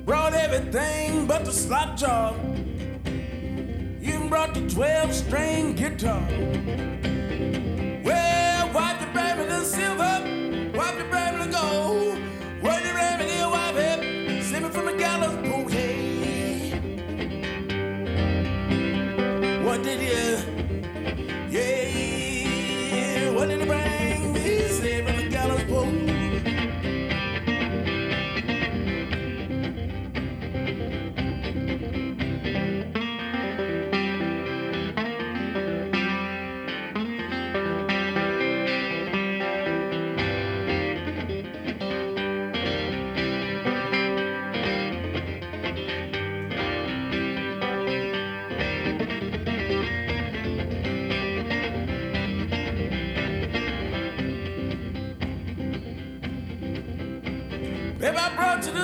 Brought everything but the slot jar. Even brought the twelve-string guitar. Well, wipe the baby the silver, wipe the baby the gold, wipe the baby the wipe it, save it from the gallows bouquet. What did you, yeah. What did it bring me, say, from the gallows pole?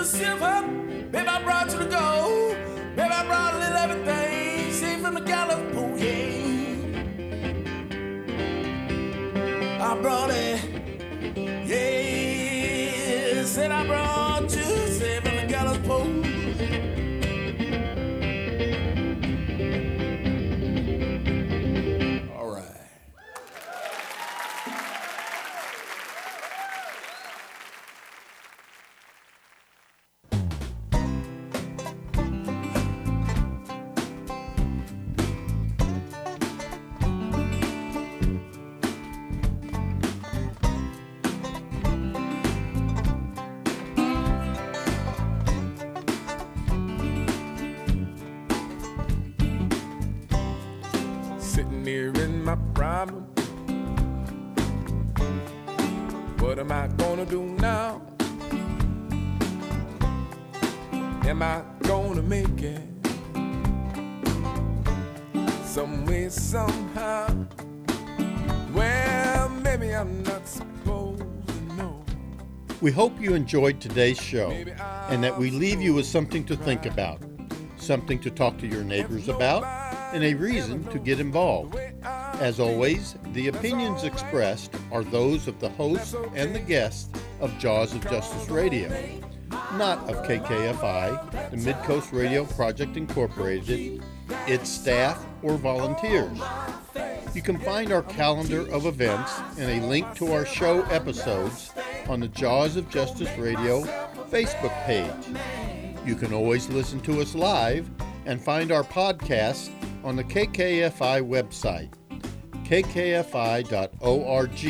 Silver, babe, I brought you the gold, babe, I brought a little everything, saved from the gallows pole, yeah. I brought it, yeah, said I brought you, saved from the gallows pole. What am I gonna do now? Am I gonna make it? Some way, somehow. Well, maybe I'm not supposed to know. We hope you enjoyed today's show and that we leave you with something to think about, something to talk to your neighbors about, and a reason to get involved. As always, the opinions expressed are those of the hosts and the guests of Jaws of Justice Radio, not of K K F I, the Midcoast Radio Project Incorporated, its staff, or volunteers. You can find our calendar of events and a link to our show episodes on the Jaws of Justice Radio Facebook page. You can always listen to us live and find our podcasts on the K K F I website. K K F I dot org.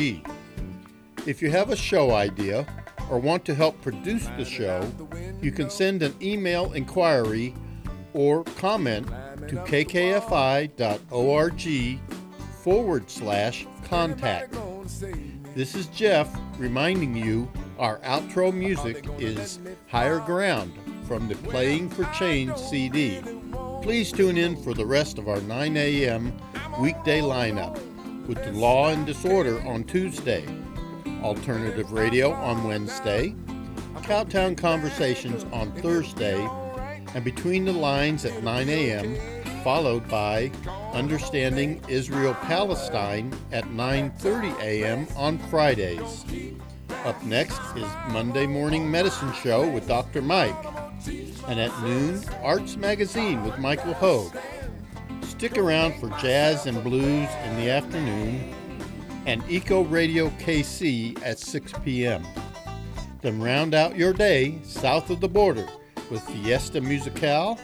If you have a show idea or want to help produce the show, you can send an email inquiry or comment to K K F I dot org forward slash contact. This is Jeff reminding you our outro music is Higher Ground from the Playing for Change C D. Please tune in for the rest of our nine a.m. weekday lineup with The Law and Disorder on Tuesday, Alternative Radio on Wednesday, Cowtown Conversations on Thursday, and Between the Lines at nine a.m., followed by Understanding Israel-Palestine at nine thirty a.m. on Fridays. Up next is Monday Morning Medicine Show with Doctor Mike, and at noon, Arts Magazine with Michael Hogue. Stick around for jazz and blues in the afternoon and Eco Radio K C at six p.m. Then round out your day south of the border with Fiesta Musicale